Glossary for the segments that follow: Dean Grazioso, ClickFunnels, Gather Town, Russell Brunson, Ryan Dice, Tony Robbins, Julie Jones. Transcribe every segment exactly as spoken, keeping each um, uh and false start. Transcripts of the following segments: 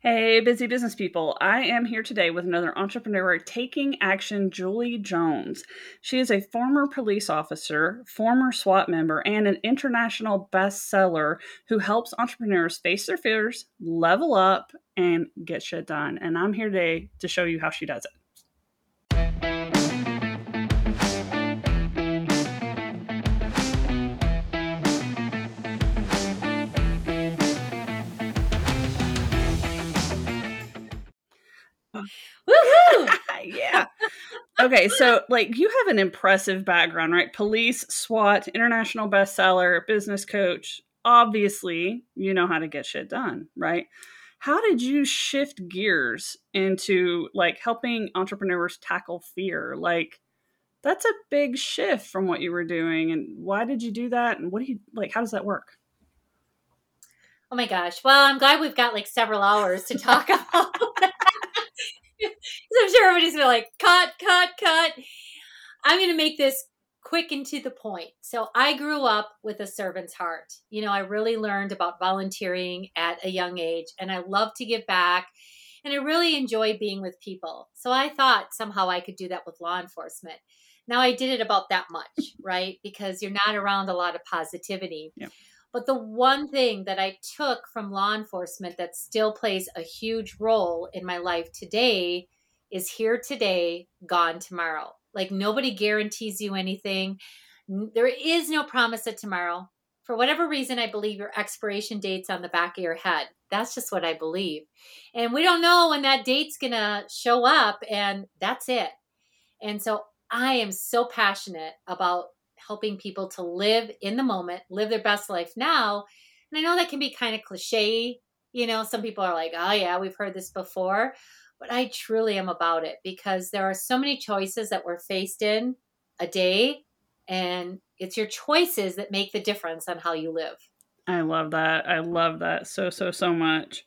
Hey, busy business people. I am here today with another entrepreneur taking action, Julie Jones. She is a former police officer, former SWAT member, and an international bestseller who helps entrepreneurs face their fears, level up, and get shit done. And I'm here today to show you how she does it. Woohoo! Yeah. Okay, so like you have an impressive background, right? Police, SWAT, international bestseller, business coach. Obviously, you know how to get shit done, right? How did you shift gears into like helping entrepreneurs tackle fear? Like that's a big shift from what you were doing. And why did you do that? And what do you like? How does that work? Oh my gosh. Well, I'm glad we've got like several hours to talk about that. Because I'm sure everybody's gonna like cut, cut, cut. I'm gonna make this quick and to the point. So I grew up with a servant's heart. You know, I really learned about volunteering at a young age, and I love to give back, and I really enjoy being with people. So I thought somehow I could do that with law enforcement. Now I did it about that much, right? Because you're not around a lot of positivity. Yeah. But the one thing that I took from law enforcement that still plays a huge role in my life today is here today, gone tomorrow. Like nobody guarantees you anything. There is no promise of tomorrow. For whatever reason, I believe your expiration date's on the back of your head. That's just what I believe. And we don't know when that date's going to show up, and that's it. And so I am so passionate about helping people to live in the moment, live their best life now. And I know that can be kind of cliche. You know, some people are like, oh yeah, we've heard this before, but I truly am about it because there are so many choices that we're faced in a day, and it's your choices that make the difference on how you live. I love that. I love that so, so, so much.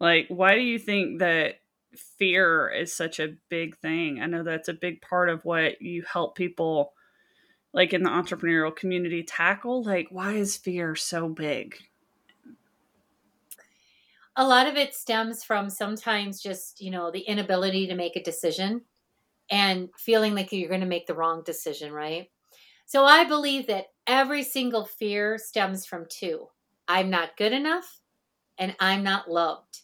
Like, why do you think that fear is such a big thing? I know that's a big part of what you help people like in the entrepreneurial community tackle, like why is fear so big? A lot of it stems from sometimes just, you know, the inability to make a decision and feeling like you're going to make the wrong decision, right? So I believe that every single fear stems from two. I'm not good enough and I'm not loved.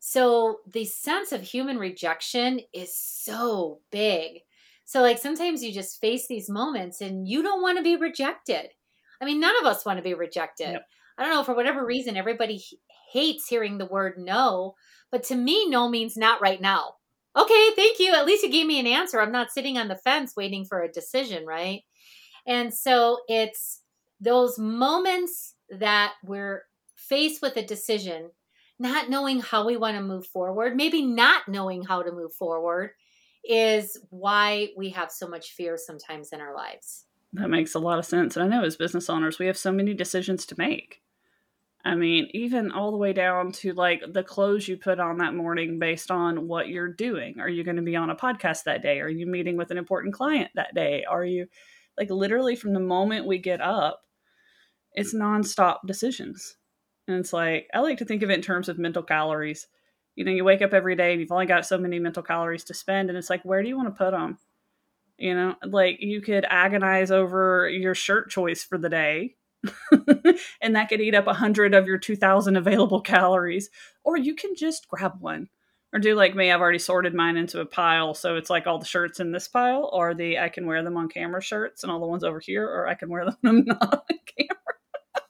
So the sense of human rejection is so big. So like sometimes you just face these moments and you don't want to be rejected. I mean, none of us want to be rejected. Yep. I don't know, for whatever reason, everybody h- hates hearing the word no. But to me, no means not right now. Okay, thank you. At least you gave me an answer. I'm not sitting on the fence waiting for a decision, right? And so it's those moments that we're faced with a decision, not knowing how we want to move forward, maybe not knowing how to move forward, is why we have so much fear sometimes in our lives. That makes a lot of sense. And I know as business owners, we have so many decisions to make. I mean, even all the way down to like the clothes you put on that morning based on what you're doing. Are you going to be on a podcast that day? Are you meeting with an important client that day? Are you like literally from the moment we get up, it's nonstop decisions. And it's like, I like to think of it in terms of mental calories. You know, you wake up every day and you've only got so many mental calories to spend. And it's like, where do you want to put them? You know, like you could agonize over your shirt choice for the day and that could eat up a hundred of your two thousand available calories, or you can just grab one or do like me. I've already sorted mine into a pile. So it's like all the shirts in this pile are the, I can wear them on camera shirts, and all the ones over here, or I can wear them when I'm not on camera.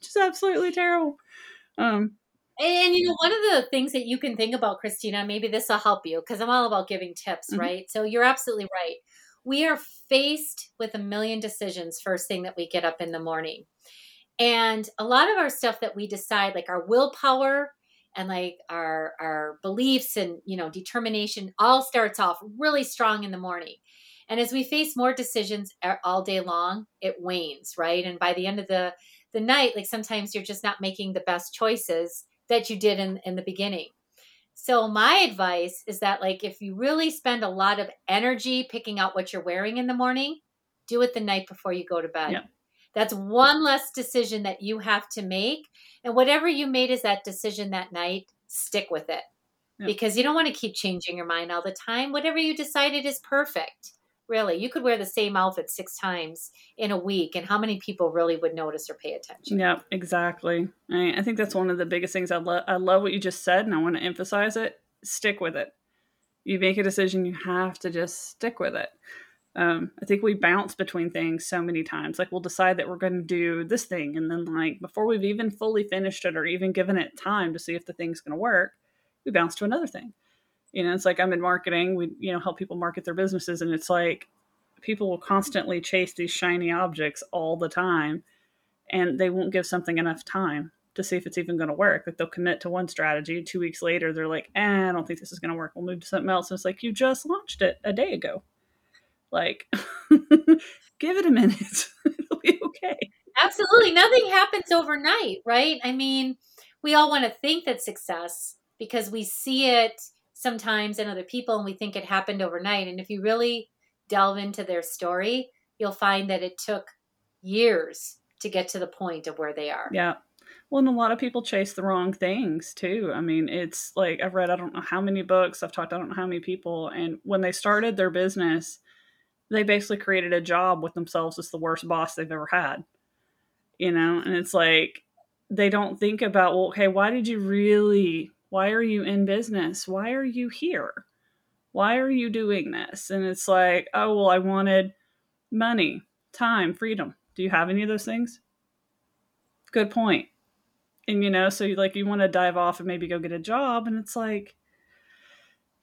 Just absolutely terrible. Um, And, you know, one of the things that you can think about, Christina, maybe this will help you because I'm all about giving tips, mm-hmm. right? So you're absolutely right. We are faced with a million decisions first thing that we get up in the morning. And a lot of our stuff that we decide, like our willpower and like our, our beliefs and, you know, determination, all starts off really strong in the morning. And as we face more decisions all day long, it wanes, right? And by the end of the, the night, like sometimes you're just not making the best choices that you did in, in the beginning. So my advice is that like, if you really spend a lot of energy picking out what you're wearing in the morning, do it the night before you go to bed. Yeah. That's one less decision that you have to make. And whatever you made as that decision that night stick with it. Yeah. Because you don't want to keep changing your mind all the time. Whatever you decided is perfect. Really, you could wear the same outfit six times in a week, and how many people really would notice or pay attention? Yeah, exactly. I, I think that's one of the biggest things. I, lo- I love what you just said, and I want to emphasize it. Stick with it. You make a decision, you have to just stick with it. Um, I think we bounce between things so many times. Like, we'll decide that we're going to do this thing, and then, like, before we've even fully finished it or even given it time to see if the thing's going to work, we bounce to another thing. You know, it's like, I'm in marketing, we, you know, help people market their businesses. And it's like, people will constantly chase these shiny objects all the time, and they won't give something enough time to see if it's even going to work. Like, they'll commit to one strategy. Two weeks later, they're like, eh, I don't think this is going to work. We'll move to something else. And it's like, you just launched it a day ago. Like, give it a minute. It'll be okay. Absolutely. Nothing happens overnight, right? I mean, we all want to think that success, because we see it sometimes in other people, and we think it happened overnight. And if you really delve into their story, you'll find that it took years to get to the point of where they are. Yeah. Well, and a lot of people chase the wrong things too. I mean, it's like, I've read, I don't know how many books, I've talked to I don't know how many people. And when they started their business, they basically created a job with themselves as the worst boss they've ever had, you know? And it's like, they don't think about, well, okay, why did you really... why are you in business? Why are you here? Why are you doing this? And it's like, oh, well, I wanted money, time, freedom. Do you have any of those things? Good point. And, you know, so you, like, you want to dive off and maybe go get a job. And it's like,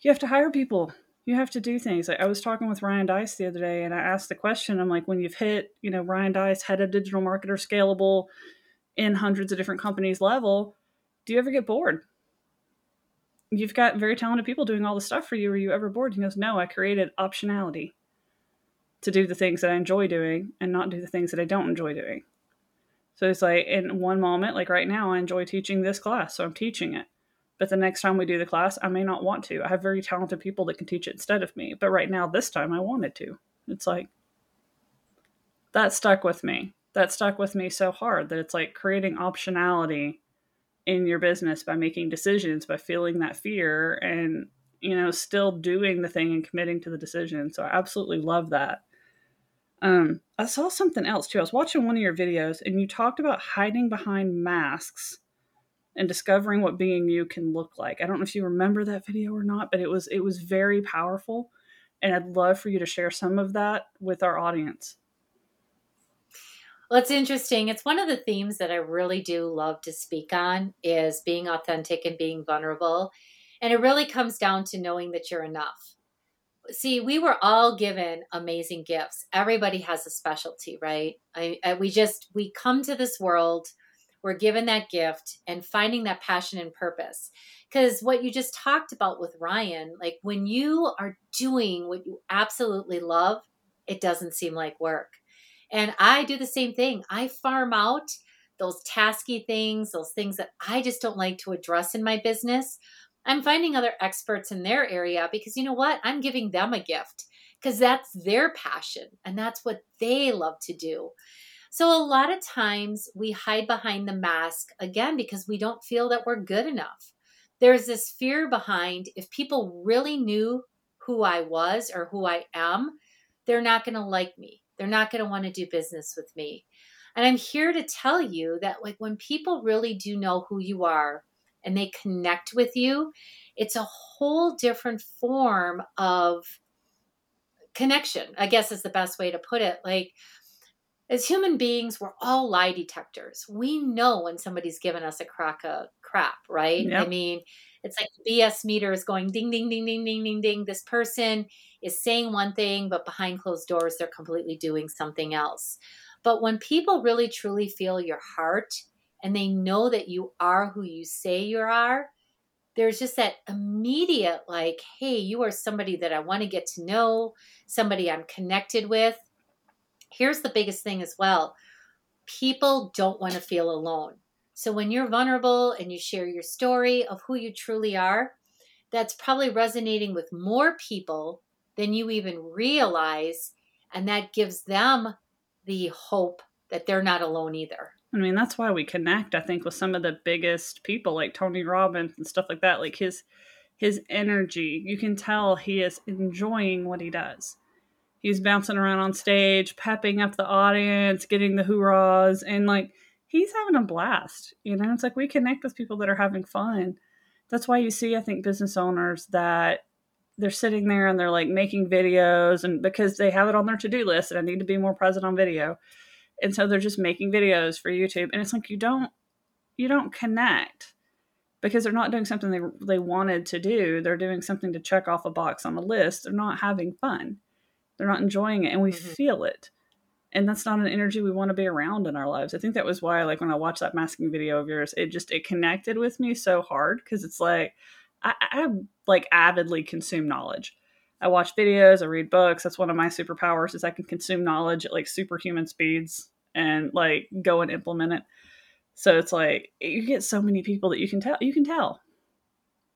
you have to hire people. You have to do things. Like, I was talking with Ryan Dice the other day, and I asked the question. I'm like, when you've hit, you know, Ryan Dice, head of digital marketer, scalable in hundreds of different companies level, do you ever get bored? You've got very talented people doing all the stuff for you. Are you ever bored? He goes, no, I created optionality to do the things that I enjoy doing and not do the things that I don't enjoy doing. So it's like, in one moment, like right now, I enjoy teaching this class, so I'm teaching it. But the next time we do the class, I may not want to. I have very talented people that can teach it instead of me. But right now, this time, I wanted to. It's like, that stuck with me. That stuck with me so hard that it's like creating optionality in your business by making decisions, by feeling that fear, and, you know, still doing the thing and committing to the decision. So I absolutely love that. Um, I saw something else too. I was watching one of your videos, and you talked about hiding behind masks and discovering what being you can look like. I don't know if you remember that video or not, but it was, it was very powerful. And I'd love for you to share some of that with our audience. Well, it's interesting. It's one of the themes that I really do love to speak on, is being authentic and being vulnerable. And it really comes down to knowing that you're enough. See, we were all given amazing gifts. Everybody has a specialty, right? I, I, we just, we come to this world, we're given that gift, and finding that passion and purpose. Because what you just talked about with Ryan, like, when you are doing what you absolutely love, it doesn't seem like work. And I do the same thing. I farm out those tasky things, those things that I just don't like to address in my business. I'm finding other experts in their area, because you know what? I'm giving them a gift, because that's their passion and that's what they love to do. So a lot of times we hide behind the mask, again, because we don't feel that we're good enough. There's this fear behind, if people really knew who I was or who I am, they're not going to like me. They're not going to want to do business with me. And I'm here to tell you that, like, when people really do know who you are and they connect with you, it's a whole different form of connection, I guess is the best way to put it. Like, as human beings, we're all lie detectors. We know when somebody's giving us a crock of crap, right? Yep. I mean, it's like the B S meter is going ding, ding, ding, ding, ding, ding, ding. This person is saying one thing, but behind closed doors, they're completely doing something else. But when people really truly feel your heart and they know that you are who you say you are, there's just that immediate, like, hey, you are somebody that I want to get to know, somebody I'm connected with. Here's the biggest thing as well. People don't want to feel alone. So when you're vulnerable and you share your story of who you truly are, that's probably resonating with more people than you even realize. And that gives them the hope that they're not alone either. I mean, that's why we connect, I think, with some of the biggest people like Tony Robbins and stuff like that. Like his his energy, you can tell he is enjoying what he does. He's bouncing around on stage, pepping up the audience, getting the hoorahs, and like he's having a blast. You know, it's like we connect with people that are having fun. That's why you see, I think, business owners that they're sitting there and they're like making videos, and because they have it on their to-do list and I need to be more present on video. And so they're just making videos for YouTube. And it's like, you don't, you don't connect because they're not doing something they they wanted to do. They're doing something to check off a box on a list. They're not having fun. They're not enjoying it. And we mm-hmm. feel it. And that's not an energy we want to be around in our lives. I think that was why, like, when I watched that masking video of yours, it just, it connected with me so hard. Cause it's like, I, I like avidly consume knowledge. I watch videos, I read books. That's one of my superpowers is I can consume knowledge at like superhuman speeds and like go and implement it. So it's like, you get so many people that you can tell, you can tell.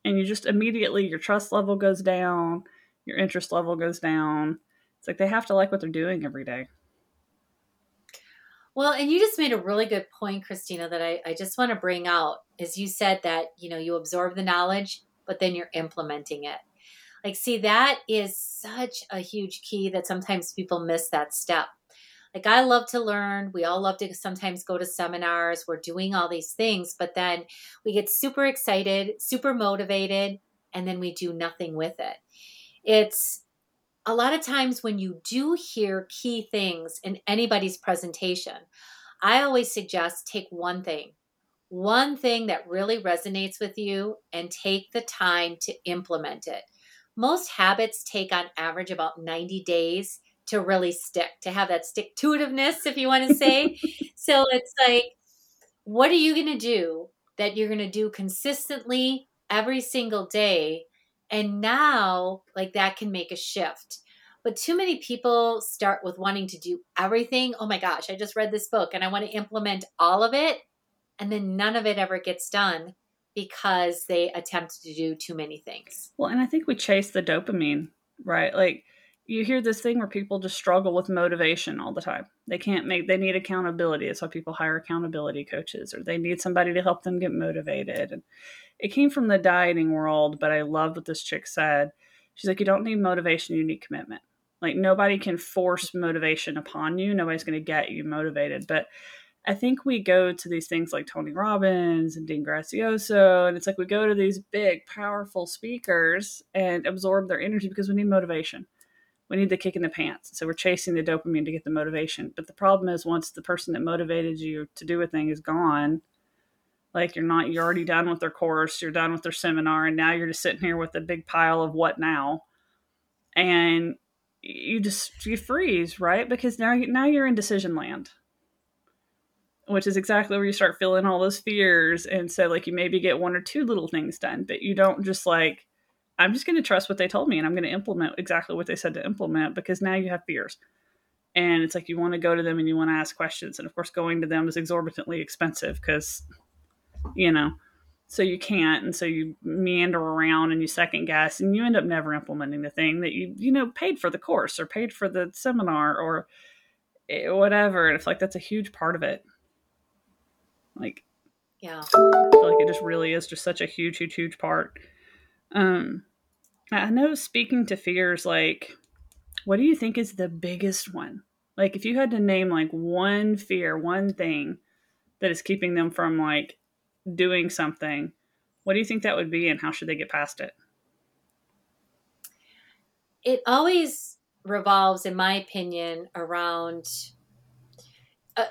And you just immediately, your trust level goes down, your interest level goes down. It's like, they have to like what they're doing every day. Well, and you just made a really good point, Christina, that I, I just want to bring out is you said that, you know, you absorb the knowledge, but then you're implementing it. Like, see, that is such a huge key that sometimes people miss that step. Like, I love to learn. We all love to sometimes go to seminars. We're doing all these things, but then we get super excited, super motivated, and then we do nothing with it. It's a lot of times when you do hear key things in anybody's presentation, I always suggest take one thing, one thing that really resonates with you and take the time to implement it. Most habits take on average about ninety days to really stick, to have that stick-to-itiveness, if you want to say. So it's like, what are you going to do that you're going to do consistently every single day? And now, like, that can make a shift. But too many people start with wanting to do everything. Oh my gosh, I just read this book and I want to implement all of it. And then none of it ever gets done because they attempt to do too many things. Well, and I think we chase the dopamine, right? Like, you hear this thing where people just struggle with motivation all the time. They can't make, they need accountability. That's why people hire accountability coaches, or they need somebody to help them get motivated. And it came from the dieting world, but I loved what this chick said. She's like, you don't need motivation, you need commitment. Like, nobody can force motivation upon you. Nobody's going to get you motivated. But I think we go to these things like Tony Robbins and Dean Grazioso, and it's like we go to these big, powerful speakers and absorb their energy because we need motivation. We need the kick in the pants. So we're chasing the dopamine to get the motivation. But the problem is, once the person that motivated you to do a thing is gone, like, you're not, you're already done with their course, you're done with their seminar, and now you're just sitting here with a big pile of what now? And you just, you freeze, right? Because now, now you're in decision land, which is exactly where you start feeling all those fears. And so, like, you maybe get one or two little things done, but you don't just like, I'm just going to trust what they told me and I'm going to implement exactly what they said to implement, because now you have fears. And it's like, you want to go to them and you want to ask questions. And of course, going to them is exorbitantly expensive because, you know, so you can't. And so you meander around and you second guess, and you end up never implementing the thing that you, you know, paid for the course or paid for the seminar or whatever. And it's like, that's a huge part of it. Like, yeah, I feel like it just really is just such a huge, huge, huge part. Um, I know, speaking to fears, like, what do you think is the biggest one? Like, if you had to name like one fear, one thing that is keeping them from like doing something, what do you think that would be, and how should they get past it? It always revolves, in my opinion, around,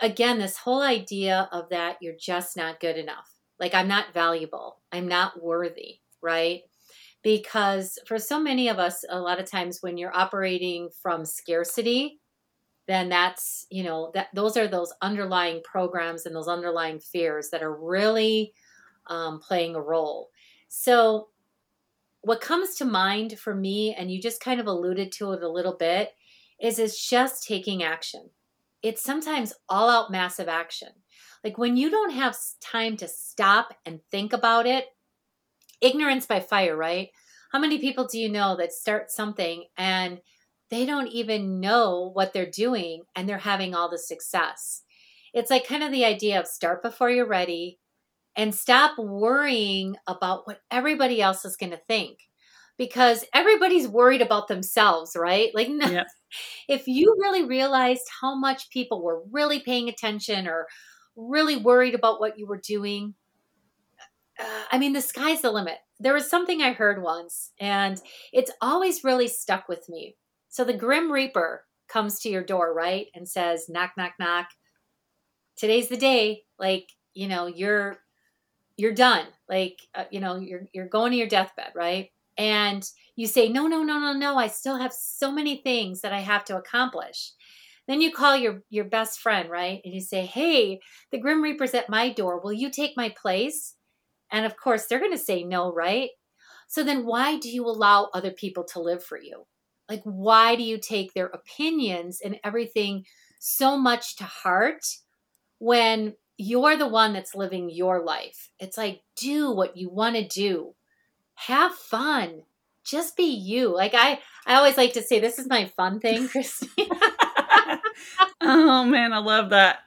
again, this whole idea of that you're just not good enough. Like, I'm not valuable. I'm not worthy, right? Because for so many of us, a lot of times when you're operating from scarcity, then that's, you know, that those are those underlying programs and those underlying fears that are really um, playing a role. So what comes to mind for me, and you just kind of alluded to it a little bit, is it's just taking action. It's sometimes all out massive action. Like, when you don't have time to stop and think about it, ignorance by fire, right? How many people do you know that start something and they don't even know what they're doing and they're having all the success? it's like kind of the idea of start before you're ready and stop worrying about what everybody else is going to think, because everybody's worried about themselves, right? Like, no, yeah. If you really realized how much people were really paying attention or really worried about what you were doing, uh, I mean, the sky's the limit. There was something I heard once, and it's always really stuck with me. So the Grim Reaper comes to your door, right? And says, knock, knock, knock. Today's the day. Like, you know, you're, you're done. Like, uh, you know, you're, you're going to your deathbed, right? And you say, no, no, no, no, no. I still have so many things that I have to accomplish. Then you call your, your best friend, right? And you say, hey, the Grim Reaper's at my door. Will you take my place? And of course, they're going to say no, right? So then why do you allow other people to live for you? Like, why do you take their opinions and everything so much to heart when you're the one that's living your life? It's like, do what you want to do. Have fun. Just be you. Like, I, I always like to say, this is my fun thing, Christina. Oh, man, I love that.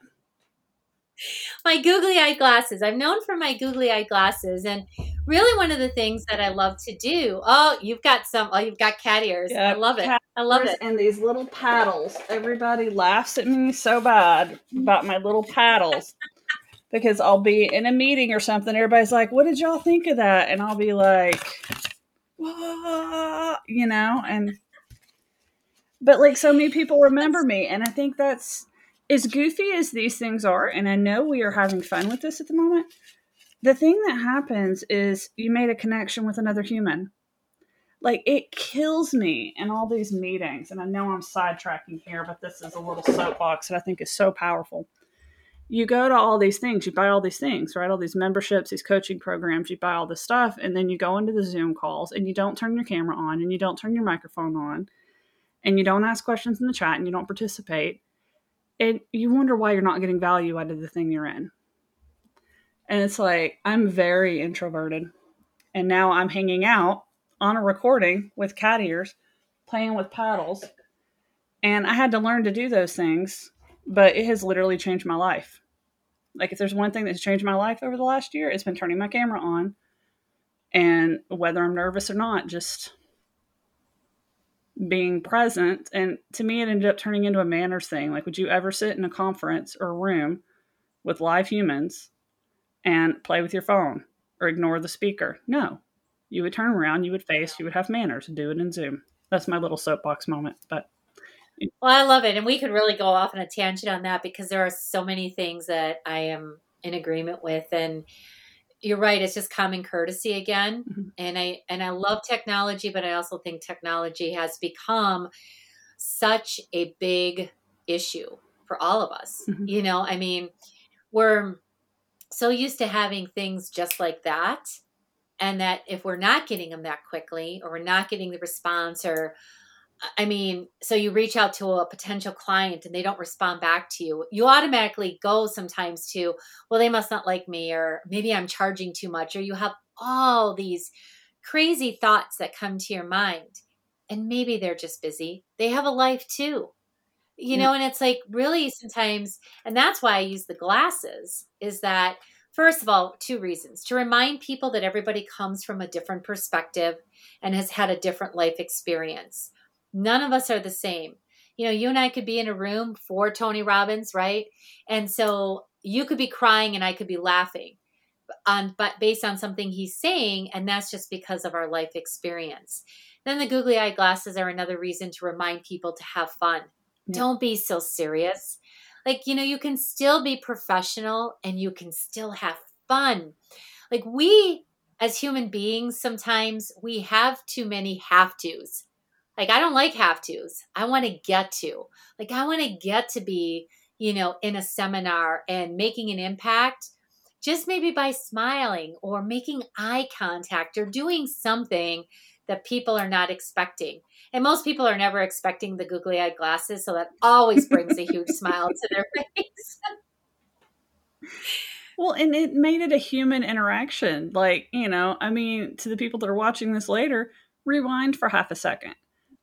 My googly-eyed glasses. I'm known for my googly-eyed glasses. And really one of the things that I love to do. Oh, you've got some. Oh, you've got cat ears. Yeah, I love it. I love it. And these little paddles. Everybody laughs at me so bad about my little paddles. Because I'll be in a meeting or something. Everybody's like, what did y'all think of that? And I'll be like, whoa, you know, and, but like so many people remember me. And I think that's, as goofy as these things are, and I know we are having fun with this at the moment, the thing that happens is you made a connection with another human. Like, it kills me in all these meetings. And I know I'm sidetracking here, but this is a little soapbox that I think is so powerful. You go to all these things, you buy all these things, right? All these memberships, these coaching programs, you buy all this stuff. And then you go into the Zoom calls and you don't turn your camera on and you don't turn your microphone on and you don't ask questions in the chat and you don't participate. And you wonder why you're not getting value out of the thing you're in. And it's like, I'm very introverted. And now I'm hanging out on a recording with cat ears, playing with paddles. And I had to learn to do those things, but it has literally changed my life. Like, if there's one thing that's changed my life over the last year, it's been turning my camera on. And whether I'm nervous or not, just being present. And to me, it ended up turning into a manners thing. Like, would you ever sit in a conference or room with live humans and play with your phone or ignore the speaker? No, you would turn around, you would face, you would have manners and do it in Zoom. That's my little soapbox moment. But well, I love it. And we could really go off on a tangent on that because there are so many things that I am in agreement with. And you're right. It's just common courtesy again. Mm-hmm. And I, and I love technology, but I also think technology has become such a big issue for all of us. Mm-hmm. You know, I mean, we're so used to having things just like that. And that if we're not getting them that quickly, or we're not getting the response, or, I mean, so you reach out to a potential client and they don't respond back to you. You automatically go sometimes to, well, they must not like me, or maybe I'm charging too much, or you have all these crazy thoughts that come to your mind. And maybe they're just busy. They have a life too, you know, and it's like really sometimes, and that's why I use the glasses, is that first of all, two reasons: to remind people that everybody comes from a different perspective and has had a different life experience. None of us are the same. You know, you and I could be in a room for Tony Robbins, right? And so you could be crying and I could be laughing on, but based on something he's saying. And that's just because of our life experience. Then the googly eye glasses are another reason to remind people to have fun. Yeah. Don't be so serious. Like, you know, you can still be professional and you can still have fun. Like, we as human beings, sometimes we have too many have tos. Like, I don't like have to's. I want to get to. Like, I want to get to be, you know, in a seminar and making an impact just maybe by smiling or making eye contact or doing something that people are not expecting. And most people are never expecting the googly eyed glasses. So that always brings a huge smile to their face. Well, and it made it a human interaction. Like, you know, I mean, to the people that are watching this later, rewind for half a second.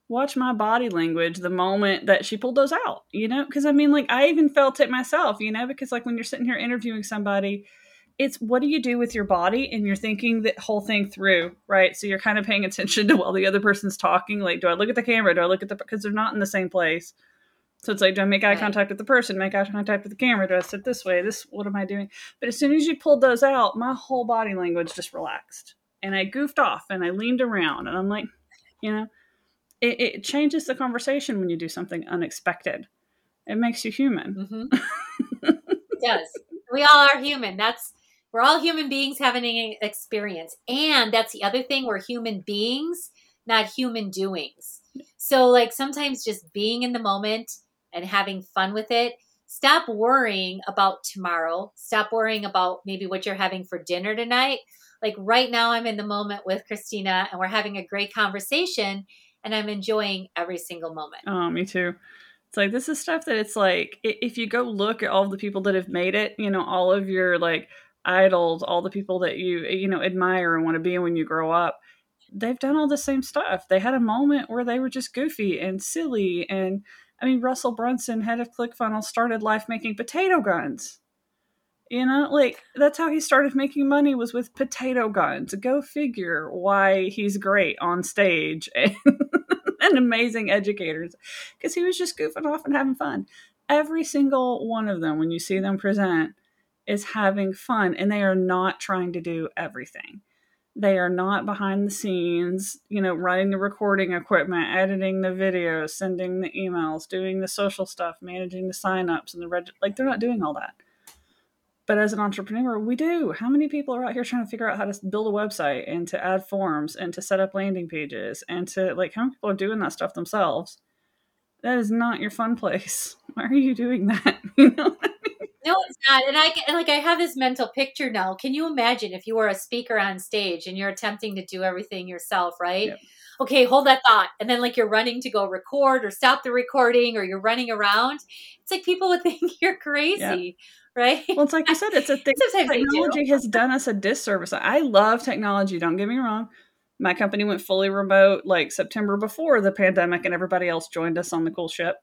watch my body language the moment that she pulled those out, you know, because I mean, like, I even felt it myself, you know, because like when you're sitting here interviewing somebody, it's what do you do with your body? And you're thinking the whole thing through, right? So you're kind of paying attention to while the other person's talking. Like, do I look at the camera? Do I look at the, because they're not in the same place. So it's like, do I make eye contact with the person? Make eye contact with the camera? Do I sit this way? This, what am I doing? But as soon as you pulled those out, my whole body language just relaxed and I goofed off and I leaned around and I'm like, you know, it, it changes the conversation when you do something unexpected. It makes you human. Mm-hmm. It does. We all are human. That's, we're all human beings having an experience. And that's the other thing. We're human beings, not human doings. So like sometimes just being in the moment and having fun with it. Stop worrying about tomorrow. Stop worrying about maybe what you're having for dinner tonight. Like right now I'm in the moment with Christina and we're having a great conversation and I'm enjoying every single moment. Oh, me too. It's like, this is stuff that it's like, if you go look at all the people that have made it, you know, all of your like, idols, all the people that you, you know, admire and want to be when you grow up, they've done all the same stuff. They had a moment where they were just goofy and silly. And I mean, Russell Brunson, head of ClickFunnels, started life making potato guns. You know, like that's how he started making money, was with potato guns. Go figure why he's great on stage and, and amazing educators, because he was just goofing off and having fun. Every single one of them, when you see them present, is having fun, and they are not trying to do everything. They are not behind the scenes, you know, running the recording equipment, editing the videos, sending the emails, doing the social stuff, managing the signups and the reg- like they're not doing all that. But as an entrepreneur, we do. How many people are out here trying to figure out how to build a website and to add forms and to set up landing pages and to like, how many people are doing that stuff themselves? That is not your fun place. Why are you doing that? You know? No, it's not. And I and like I have this mental picture now. Can you imagine if you were a speaker on stage and you're attempting to do everything yourself, right? Yep. Okay, hold that thought. And then like you're running to go record or stop the recording or you're running around. It's like people would think you're crazy, yep. Right? Well, it's like you said, it's a thing. Technology has done us a disservice. I love technology. Don't get me wrong. My company went fully remote like September before the pandemic and everybody else joined us on the cool ship.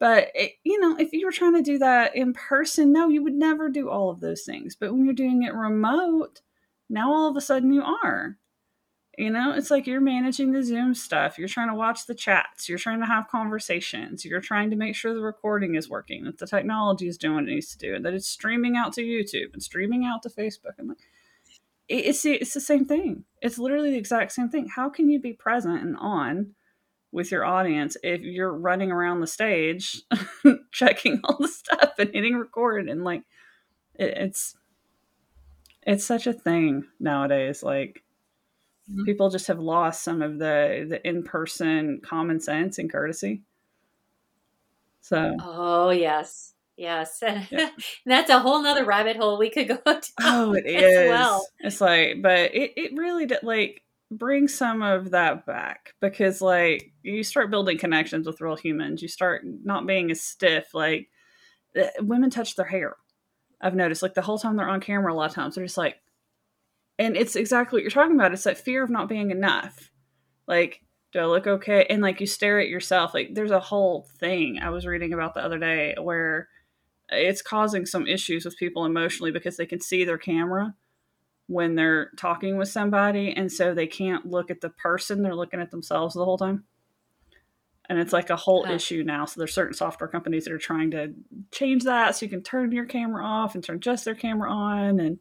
But, it, you know, if you were trying to do that in person, no, you would never do all of those things. But when you're doing it remote, now all of a sudden you are. You know, it's like you're managing the Zoom stuff. You're trying to watch the chats. You're trying to have conversations. You're trying to make sure the recording is working, that the technology is doing what it needs to do, and that it's streaming out to YouTube and streaming out to Facebook. And like, it's, it's the same thing. It's literally the exact same thing. How can you be present and on with your audience if you're running around the stage checking all the stuff and hitting record? And like it, it's it's such a thing nowadays, like mm-hmm. people just have lost some of the the in-person common sense and courtesy. So oh yes yes yeah. And that's a whole nother rabbit hole we could go down. Oh it is as well. It's like, but it, it really did like bring some of that back, because like you start building connections with real humans. You start not being as stiff. Like women touch their hair. I've noticed like the whole time they're on camera, a lot of times they're just like, and it's exactly what you're talking about. It's that fear of not being enough. Like, do I look okay? And like you stare at yourself. Like there's a whole thing I was reading about the other day where it's causing some issues with people emotionally because they can see their camera when they're talking with somebody, and so they can't look at the person, they're looking at themselves the whole time. And it's like a whole yeah. issue now. So there's certain software companies that are trying to change that, so you can turn your camera off and turn just their camera on. And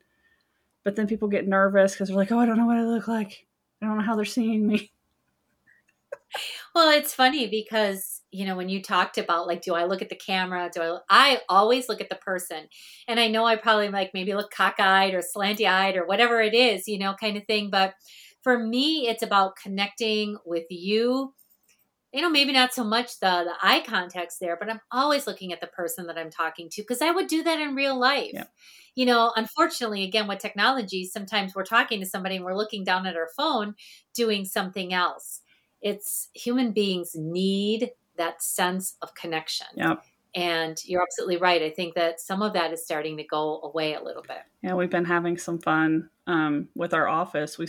but then people get nervous because they're like, oh, I don't know what I look like, I don't know how they're seeing me. Well, it's funny because, you know, when you talked about like, do I look at the camera? Do I, I always look at the person. And I know I probably like maybe look cockeyed or slanty eyed or whatever it is, you know, kind of thing. But for me, it's about connecting with you, you know, maybe not so much the, the eye contact there, but I'm always looking at the person that I'm talking to, because I would do that in real life. Yeah. You know, unfortunately, again, with technology, sometimes we're talking to somebody and we're looking down at our phone doing something else. It's human beings need that sense of connection. Yep. And you're absolutely right. I think that some of that is starting to go away a little bit. Yeah, we've been having some fun um, with our office. We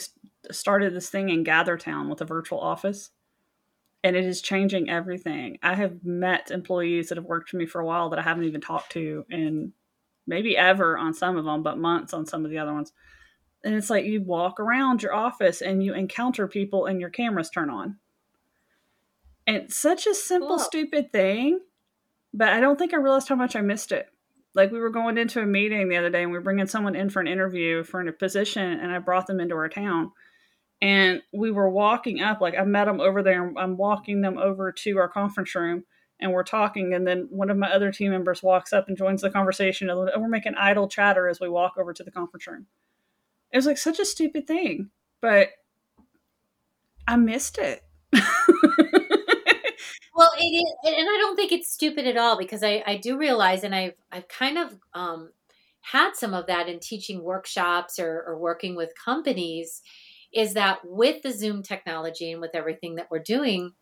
started this thing in Gather Town with a virtual office. And it is changing everything. I have met employees that have worked for me for a while that I haven't even talked to in maybe ever on some of them, but months on some of the other ones. And it's like you walk around your office and you encounter people and your cameras turn on. And it's such a simple, cool. stupid thing, but I don't think I realized how much I missed it. Like we were going into a meeting the other day and we were bringing someone in for an interview for a position, and I brought them into our town. And we were walking up, like I met them over there. And I'm walking them over to our conference room and we're talking. And then one of my other team members walks up and joins the conversation. And we're making idle chatter as we walk over to the conference room. It was like such a stupid thing, but I missed it. Well, it is, and I don't think it's stupid at all, because I, I do realize, and I've, I've kind of um, had some of that in teaching workshops or, or working with companies, is that with the Zoom technology and with everything that we're doing,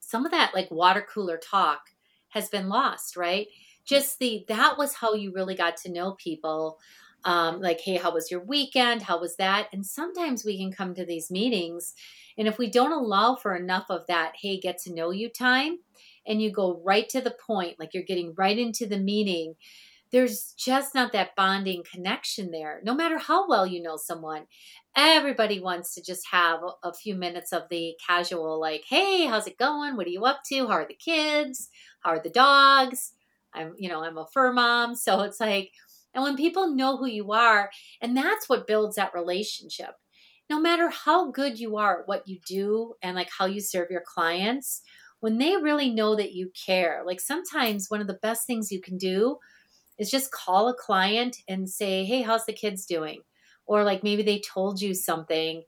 some of that like water cooler talk has been lost, right? Just the, that was how you really got to know people. Um, like, hey, how was your weekend? How was that? And sometimes we can come to these meetings, and if we don't allow for enough of that, hey, get to know you time, and you go right to the point, like you're getting right into the meeting, there's just not that bonding connection there. No matter how well you know someone, everybody wants to just have a few minutes of the casual, like, hey, how's it going? What are you up to? How are the kids? How are the dogs? I'm, you know, I'm a fur mom. So it's like, and when people know who you are, and that's what builds that relationship, no matter how good you are at what you do and like how you serve your clients, when they really know that you care, like sometimes one of the best things you can do is just call a client and say, hey, how's the kids doing? Or like maybe they told you something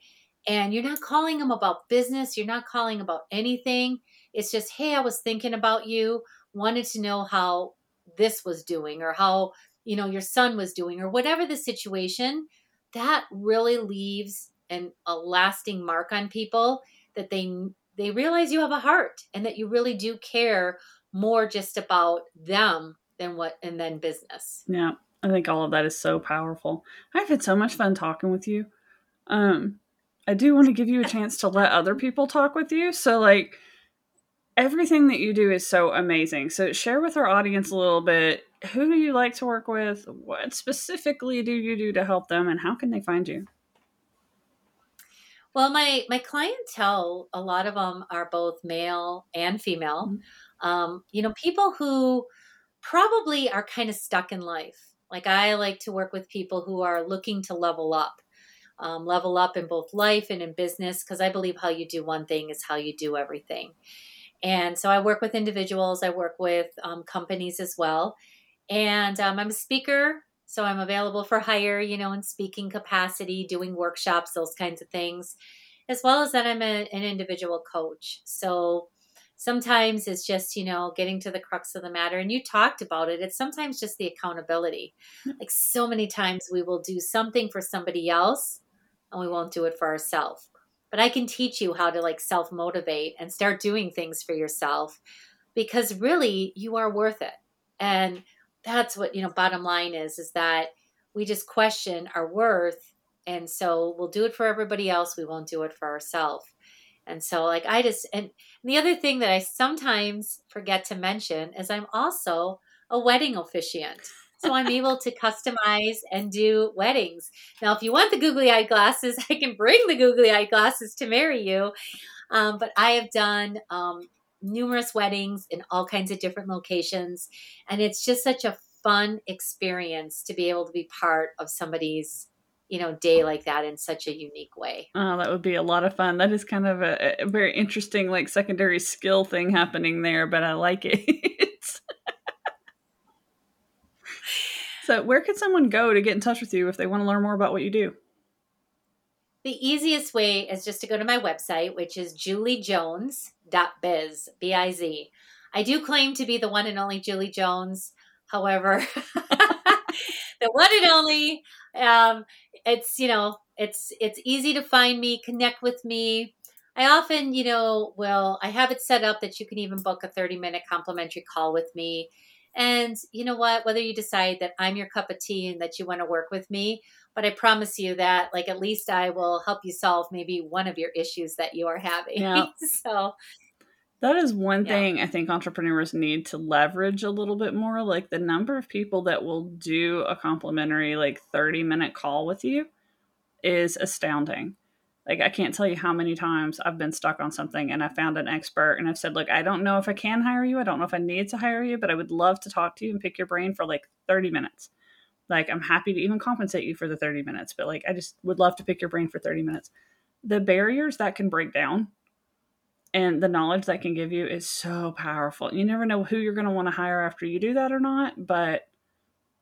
and you're not calling them about business. You're not calling about anything. It's just, hey, I was thinking about you, wanted to know how this was doing, or how, you know, your son was doing, or whatever the situation. That really leaves an, a lasting mark on people, that they, they realize you have a heart and that you really do care more just about them than what, and then business. Yeah. I think all of that is so powerful. I've had so much fun talking with you. Um, I do want to give you a chance to let other people talk with you. So like everything that you do is so amazing. So share with our audience a little bit. Who do you like to work with? What specifically do you do to help them, and how can they find you? Well, my, my clientele, a lot of them are both male and female. Mm-hmm. Um, you know, people who probably are kind of stuck in life. Like I like to work with people who are looking to level up, um, level up in both life and in business, because I believe how you do one thing is how you do everything. And so I work with individuals, I work with um, companies as well. And um, I'm a speaker, so I'm available for hire, you know, in speaking capacity, doing workshops, those kinds of things, as well as that I'm a, an individual coach. So sometimes it's just, you know, getting to the crux of the matter. And you talked about it. It's sometimes just the accountability. Like so many times we will do something for somebody else and we won't do it for ourselves. But I can teach you how to like self-motivate and start doing things for yourself, because really you are worth it. And that's what, you know, bottom line is, is that we just question our worth. And so we'll do it for everybody else. We won't do it for ourselves. And so like I just, and the other thing that I sometimes forget to mention is I'm also a wedding officiant. So I'm able to customize and do weddings. Now, if you want the googly-eyed glasses, I can bring the googly-eyed glasses to marry you. Um, but I have done um, numerous weddings in all kinds of different locations. And it's just such a fun experience to be able to be part of somebody's, you know, day like that in such a unique way. Oh, that would be a lot of fun. That is kind of a, a very interesting, like secondary skill thing happening there, but I like it. So where can someone go to get in touch with you if they want to learn more about what you do? The easiest way is just to go to my website, which is julie jones dot biz, B I Z. I do claim to be the one and only Julie Jones. However, the one and only, um, it's, you know, it's, it's easy to find me, connect with me. I often, you know, will, I have it set up that you can even book a thirty minute complimentary call with me. And you know what, whether you decide that I'm your cup of tea and that you want to work with me, but I promise you that like, at least I will help you solve maybe one of your issues that you are having. Yeah. So That is one yeah. thing I think entrepreneurs need to leverage a little bit more. Like the number of people that will do a complimentary, like thirty minute call with you is astounding. Like, I can't tell you how many times I've been stuck on something and I found an expert and I've said, look, I don't know if I can hire you. I don't know if I need to hire you, but I would love to talk to you and pick your brain for like thirty minutes. Like, I'm happy to even compensate you for the thirty minutes, but like, I just would love to pick your brain for thirty minutes. The barriers that can break down and the knowledge that can give you is so powerful. You never know who you're going to want to hire after you do that or not, but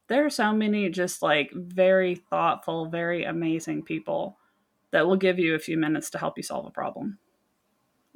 there are so many just like very thoughtful, very amazing people that will give you a few minutes to help you solve a problem.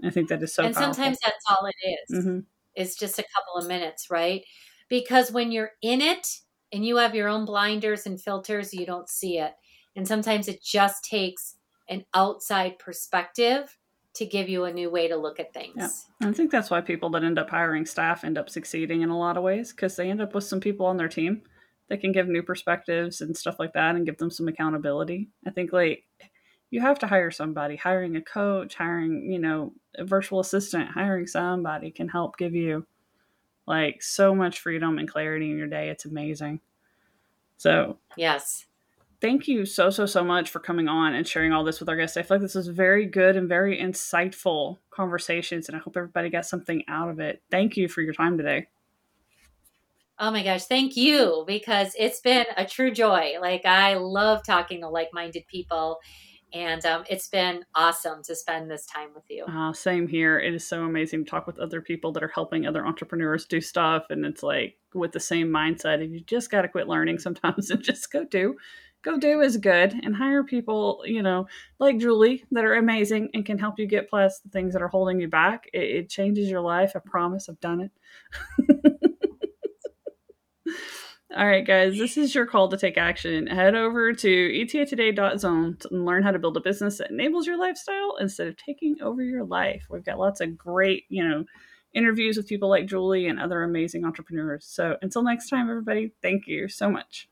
I think that is so And powerful. Sometimes that's all it is. Mm-hmm. It's just a couple of minutes, right? Because when you're in it and you have your own blinders and filters, you don't see it. And sometimes it just takes an outside perspective to give you a new way to look at things. Yeah. I think that's why people that end up hiring staff end up succeeding in a lot of ways, because they end up with some people on their team that can give new perspectives and stuff like that and give them some accountability. I think like you have to hire somebody. Hiring a coach, hiring, you know, a virtual assistant, hiring somebody can help give you like so much freedom and clarity in your day. It's amazing. So yes. Thank you so, so, so much for coming on and sharing all this with our guests. I feel like this was very good and very insightful conversations, and I hope everybody got something out of it. Thank you for your time today. Oh my gosh. Thank you, because it's been a true joy. Like, I love talking to like-minded people, and um, it's been awesome to spend this time with you. Uh, same here. It is so amazing to talk with other people that are helping other entrepreneurs do stuff. And it's like with the same mindset, and you just got to quit learning sometimes and just go do. Go do is good, and hire people, you know, like Julie, that are amazing and can help you get past the things that are holding you back. It, it changes your life. I promise. I've done it. All right, guys, this is your call to take action. Head over to E T A today dot zone and learn how to build a business that enables your lifestyle instead of taking over your life. We've got lots of great, you know, interviews with people like Julie and other amazing entrepreneurs. So until next time, everybody, thank you so much.